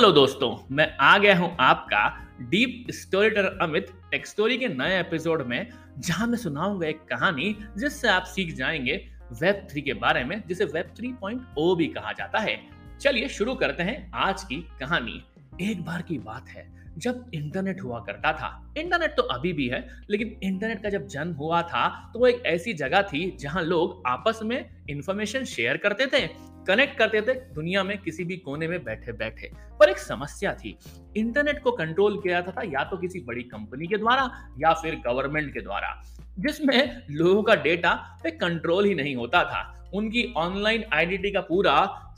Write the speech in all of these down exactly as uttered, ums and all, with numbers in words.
Hello दोस्तों, मैं आ गया हूं आपका deep story teller Amit tech story के नए एपिसोड में, जहां मैं सुनाऊंगा एक कहानी जिससे आप सीख जाएंगे वेब थ्री के बारे में, जिसे वेब थ्री पॉइंट ओ भी कहा जाता है। चलिए शुरू करते हैं आज की कहानी। एक बार की बात है जब इंटरनेट हुआ करता था। इंटरनेट तो अभी भी है, लेकिन इंटरनेट का जब जन्म हुआ था तो वो एक ऐसी जगह थी जहां लोग आपस में इंफॉर्मेशन शेयर करते थे, कनेक्ट करते थे दुनिया में किसी भी कोने में बैठे बैठे। पर एक समस्या थी, इंटरनेट को कंट्रोल किया जाता था या तो किसी बड़ी कंपनी के द्वारा या फिर गवर्नमेंट के द्वारा, जिसमें लोगों का डेटा पे कंट्रोल ही नहीं होता था। उनकी ऑनलाइन आइडेंटिटी का पूरा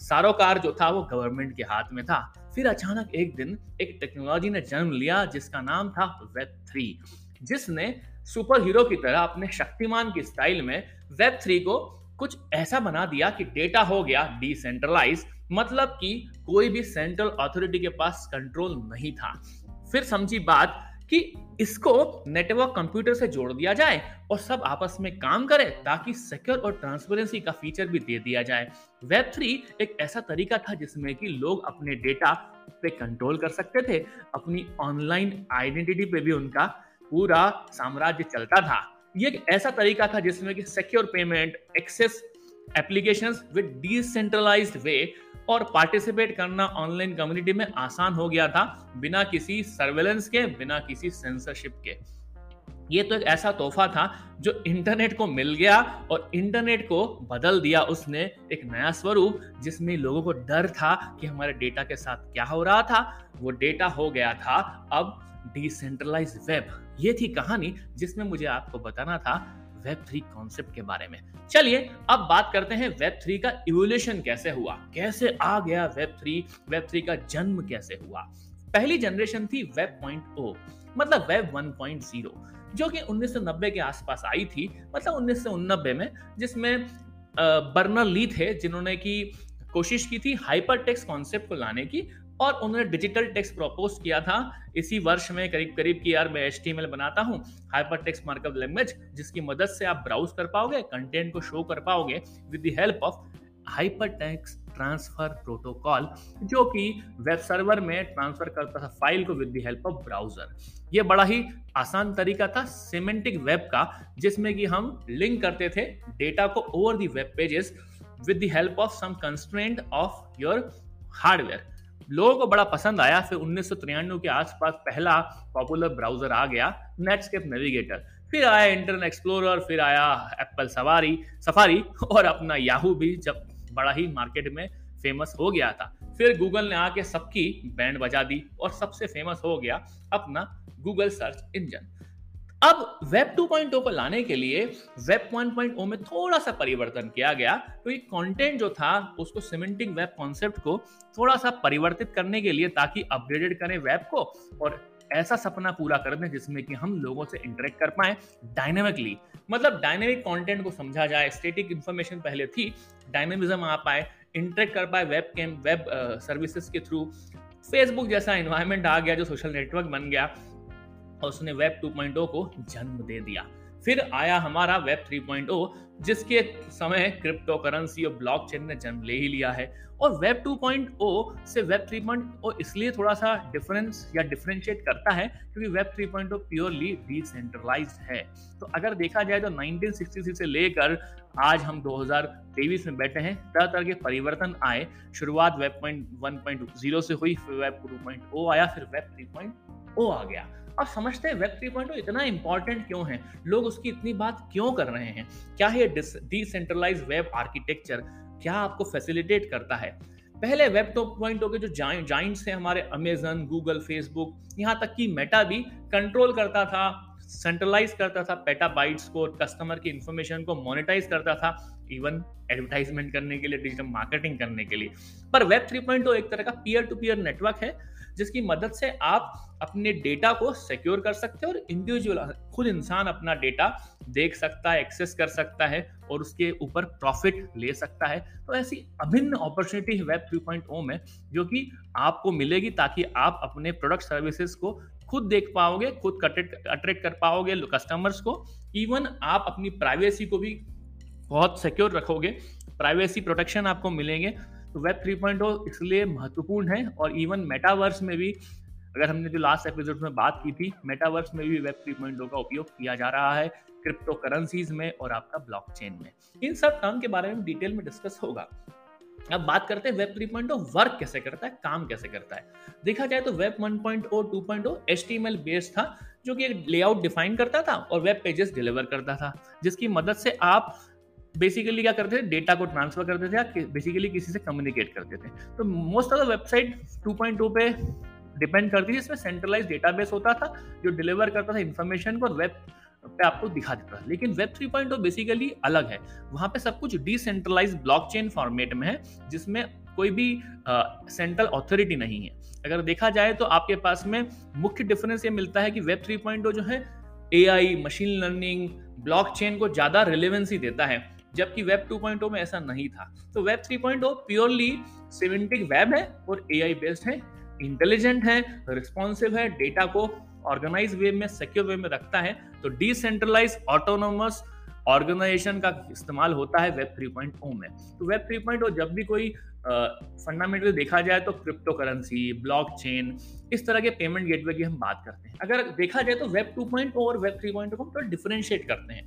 सारोकार जो था वो गवर्नमेंट के हाथ में था। फिर अचानक एक दिन एक टेक्नोलॉजी ने जन्म लिया जिसका नाम था वेब थ्री, जिसने सुपर हीरो की तरह अपने शक्तिमान की स्टाइल में वेब थ्री को कुछ ऐसा बना दिया कि डेटा हो गया डिसेंट्रलाइज, मतलब कि कोई भी सेंट्रल अथॉरिटी के पास कंट्रोल नहीं था। फिर समझी बात कि इसको नेटवर्क कंप्यूटर से जोड़ दिया जाए और सब आपस में काम करें, ताकि सिक्योर और ट्रांसपेरेंसी का फीचर भी दे दिया जाए। वेब थ्री एक ऐसा तरीका था जिसमें कि लोग अपने डेटा पे कंट्रोल कर सकते थे, अपनी ऑनलाइन आइडेंटिटी पे भी उनका पूरा साम्राज्य चलता था। ये एक ऐसा तरीका था जिसमें कि secure payment, access applications with decentralised way और पार्टिसिपेट करना ऑनलाइन कम्युनिटी में आसान हो गया था, बिना किसी सर्वेलेंस के, बिना किसी सेंसरशिप के। ये तो एक ऐसा तोहफा था जो इंटरनेट को मिल गया और इंटरनेट को बदल दिया उसने, एक नया स्वरूप जिसमें लोगों को डर था कि हमारे डेटा के साथ क्या हो रहा था। वो डेटा हो गया था अब डिसेंट्रलाइज्ड वेब। ये थी कहानी जिसमें मुझे आपको बताना था वेब थ्री कॉन्सेप्ट के बारे में। चलिए अब बात करते हैं वेब थ्री का इवोल्यूशन कैसे हुआ, कैसे आ गया वेब थ्री, वेब थ्री का जन्म कैसे हुआ। पहली जनरेशन थी वेब पॉइंट ओ, मतलब वेब वन पॉइंट जीरो, जो कि उन्नीस सौ नब्बे के आसपास आई थी, मतलब उन्नीस सौ नब्बे में, जिसमें बर्नर ली थे जिन्होंने की कोशिश की थी हाइपर टेक्स्ट कॉन्सेप्ट को लाने की, और उन्होंने डिजिटल टेक्स्ट प्रपोज किया था इसी वर्ष में करीब करीब कि यार मैं एच टी एम एल बनाता हूं, हाइपर टेक्स्ट मार्कअप लैंग्वेज, जिसकी मदद से आप ब्राउज कर पाओगे, कंटेंट को शो कर पाओगे with the help of hyper text transfer protocol, जो कि वेब सर्वर में ट्रांसफर करता था फाइल को with the help of browser. ये बड़ा ही आसान तरीका था सिमेंटिक वेब का, जिसमें कि हम लिंक करते थे डेटा को over the web pages with the help of some constraint of your hardware. लोगों को बड़ा पसंद आया। फिर उन्नीस सौ तिरानवे के आसपास पहला पॉपुलर ब्राउजर आ गया नेटस्केप नेविगेटर, फिर आया इंटरनेट एक्सप्लोरर, फिर आया एप्पल सवारी सफारी, और अपना याहू भी जब बड़ा ही मार्केट में फेमस हो गया था। फिर गूगल ने आके सबकी बैंड बजा दी और सबसे फेमस हो गया अपना गूगल सर्च इंजन। अब वेब टू पॉइंट ओ को लाने के लिए वेब वन पॉइंट ओ में थोड़ा सा परिवर्तन किया गया, क्योंकि तो कंटेंट जो था उसको सिमेंटिक वेब कॉन्सेप्ट को थोड़ा सा परिवर्तित करने के लिए, ताकि अपग्रेडेड करें वेब को और ऐसा सपना पूरा कर दें जिसमें कि हम लोगों से इंटरेक्ट कर पाएं डायनेमिकली, मतलब डायनेमिक कंटेंट को समझा जाए। स्टैटिक इंफॉर्मेशन पहले थी, डायनेमिज्म आ पाए, इंटरेक्ट कर पाए वेब कैम वेब सर्विसेज के थ्रू। फेसबुक जैसा एनवायरनमेंट आ गया जो सोशल नेटवर्क बन गया और उसने वेब टू पॉइंट ओ को जन्म दे दिया। फिर आया हमारा वेब थ्री पॉइंट ओ, जिसके समय क्रिप्टो करेंसी और ब्लॉकचेन ने जन्म ले ही लिया है। और वेब टू पॉइंट ओ से वेब थ्री पॉइंट ओ इसलिए थोड़ा सा डिफरेंस या डिफरेंशिएट करता है क्योंकि web three point O purely decentralised है। तो अगर देखा जाए तो उन्नीस सौ छियासठ से लेकर आज हम दो हज़ार तेईस में बैठे हैं, तरह तरह के परिवर्तन आए। शुरुआत वेब वन पॉइंट जीरो से हुई, फिर वेब टू पॉइंट ओ आया, फिर वेब थ्री पॉइंट ओ आ गया। अब समझते हैं वेब थ्री पॉइंट ओ इतना इंपॉर्टेंट क्यों है, लोग उसकी इतनी बात क्यों कर रहे हैं, क्या है डिसेंट्रलाइज्ड वेब आर्किटेक्चर, क्या आपको फैसिलिटेट करता है। पहले वेब टू पॉइंट ओ के जो जाइंट्स हैं हमारे अमेजन, गूगल, फेसबुक, यहाँ तक कि मेटा भी कंट्रोल करता था, सेंट्रलाइज करता था पेटाबाइट्स को, कस्टमर की इंफॉर्मेशन को मोनेटाइज करता था, इवन एडवर्टाइजमेंट करने के लिए, डिजिटल मार्केटिंग करने के लिए। पर वेब थ्री पॉइंट ओ एक तरह का पीयर टू पीयर नेटवर्क है जिसकी मदद से आप अपने डेटा को सिक्योर कर सकते हो और इंडिविजुअल खुद इंसान अपना डेटा देख सकता है, एक्सेस कर सकता है और उसके ऊपर प्रॉफिट ले सकता है। तो ऐसी अभिन्न अपॉर्चुनिटी है वेब थ्री पॉइंट ओ में जो कि आपको मिलेगी, ताकि आप अपने प्रोडक्ट सर्विसेज को खुद देख पाओगे, खुद अट्रैक्ट कर पाओगे कस्टमर्स को, इवन आप अपनी प्राइवेसी को भी बहुत सिक्योर रखोगे, प्राइवेसी प्रोटेक्शन आपको मिलेंगे। तो वेब थ्री पॉइंट ओ इसलिए महत्वपूर्ण है। और इवन मेटावर्स में भी, अगर हमने जो लास्ट एपिसोड में बात की थी, मेटावर्स में भी वेब थ्री पॉइंट ओ का उपयोग किया जा रहा है, क्रिप्टो करेंसीज में और आपका ब्लॉकचेन में। इन सब टर्म के बारे में डिटेल में डिस्कस होगा। अब बात करते हैं web three point O work कैसे करता है, काम कैसे करता है। देखा जाए तो web one point O, two point O H T M L based था, जो कि एक लेआउट डिफाइन करता था और वेब पेजेस डिलीवर करता था, जिसकी मदद से आप बेसिकली क्या करते थे, डेटा को ट्रांसफर करते थे या बेसिकली किसी से कम्युनिकेट करते थे। तो most of the website two point O पे डिपेंड करती थी, जिसमें सेंट्रलाइज डेटाबेस होता था जो डिलीवर करता था इंफॉर्मेशन को और वेब पे आपको दिखा देता है। लेकिन web three point O basically अलग है, वहां पे सब कुछ डिसेंट्रलाइज ब्लॉकचेन फॉर्मेट में है, जिसमें कोई भी सेंट्रल uh, ऑथोरिटी नहीं है। अगर देखा जाए तो आपके पास में मुख्य डिफरेंस ये मिलता है कि वेब थ्री पॉइंट ओ जो है A I, machine learning, blockchain को ज़्यादा रिलेवेंसी देता है, जबकि वेब टू पॉइंट ओ में ऐसा नहीं था। तो web three point O purely semantic web है और ए आई बेस्ड है, इंटेलिजेंट है, रिस्पॉन्सिव है, डेटा को ऑर्गेनाइज वे में, सिक्योर वे में रखता है। तो डिसेंट्रलाइज ऑटोनोमस ऑर्गेनाइजेशन का इस्तेमाल होता है वेब थ्री पॉइंट ओ में। तो वेब थ्री पॉइंट ओ जब भी कोई फंडामेंटली देखा जाए तो क्रिप्टो करेंसी, ब्लॉकचेन, इस तरह के पेमेंट गेटवे की हम बात करते हैं। अगर देखा जाए तो वेब टू पॉइंट ओ और वेब थ्री पॉइंट ओ को हम थोड़ा डिफरेंशिएट करते हैं।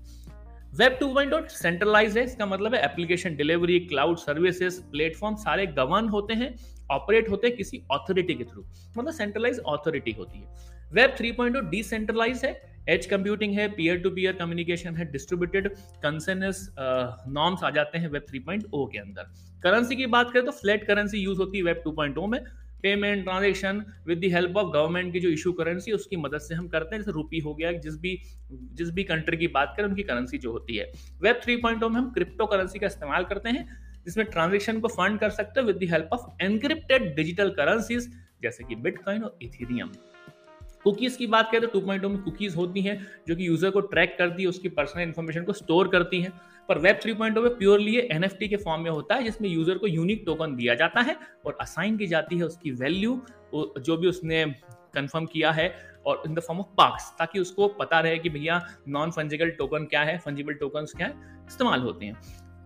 Web two point O centralise है, इसका मतलब है application delivery, cloud services, platform सारे गवर्न होते हैं, ऑपरेट होते हैं किसी अथॉरिटी के थ्रू, मतलब सेंट्रलाइज अथॉरिटी होती है। Web three point O decentralise है, एज कंप्यूटिंग है, पीयर टू पीयर कम्युनिकेशन है, डिस्ट्रीब्यूटेड कंसेंसस नॉर्म्स आ जाते हैं वेब थ्री पॉइंट ओ के अंदर। करेंसी की बात करें तो फ्लैट करेंसी यूज होती है वेब टू पॉइंट ओ में। Payment transaction with the help of government की जो इशू करेंसी उसकी मदद से हम करते हैं, जैसे रूपी हो गया, जिस भी जिस भी कंट्री की बात करें उनकी करेंसी जो होती है। वेब थ्री पॉइंट ओ में हम क्रिप्टो करेंसी का इस्तेमाल करते हैं, जिसमें ट्रांजेक्शन को फंड कर सकते हैं with the help of encrypted digital currencies, जैसे कि बिटकॉइन और इथेरियम। कुकीज़ की बात करें तो टू पॉइंट ओ में कुकीज़ होती हैं, जो कि यूज़र को ट्रैक करती है, उसकी पर्सनल इन्फॉर्मेशन को स्टोर करती हैं। पर वेब थ्री पॉइंट ओ में प्योरली एन एफ टी के फॉर्म में होता है, जिसमें यूज़र को यूनिक टोकन दिया जाता है और असाइन की जाती है उसकी वैल्यू, जो भी उसने कन्फर्म किया है, और in the form of parks, ताकि उसको पता रहे कि भैया नॉन फंजिबल टोकन क्या है, फंजिबल टोकन क्या है, इस्तेमाल होते हैं।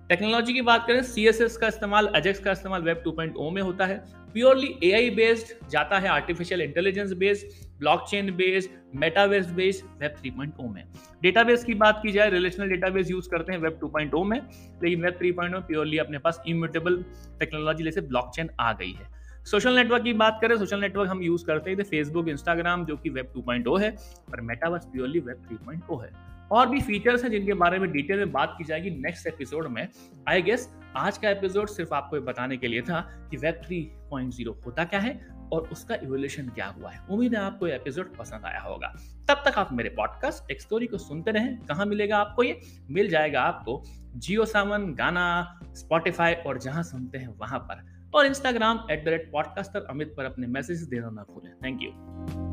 टेक्नोलॉजी की बात करें, सी एस एस का इस्तेमाल, एजैक्स का इस्तेमाल वेब टू पॉइंट ओ में होता है। प्योरली ए आई बेस्ड जाता है, artificial intelligence based, blockchain based, metaverse based web three point O में। डेटाबेस की बात की जाए, रिलेशनल डेटाबेस यूज करते हैं वेब टू पॉइंट ओ में, लेकिन web three point O purely अपने पास इम्यूटेबल टेक्नोलॉजी जैसे ब्लॉकचेन आ गई है। सोशल नेटवर्क की बात करें, सोशल नेटवर्क हम यूज करते हैं फेसबुक, इंस्टाग्राम, जो कि वेब टू पॉइंट ओ है, और metaverse purely web three point O है। और भी फीचर्स हैं जिनके बारे में डिटेल में बात की जाएगी नेक्स्ट एपिसोड में। आई गेस आज का एपिसोड सिर्फ आपको ये बताने के लिए था कि वेब थ्री पॉइंट ओ होता क्या है और उसका इवोल्यूशन क्या हुआ है। उम्मीद है आपको ये एपिसोड पसंद आया होगा। तब तक आप मेरे पॉडकास्ट टेक स्टोरी को सुनते रहें। कहाँ मिलेगा आपको ये? मिल जाएगा आपको जियो सावन, गाना, स्पॉटिफाई और जहाँ सुनते हैं वहाँ पर, और Instagram at the rate podcaster Amit पर अपने मैसेज देना ना भूलें। Thank you.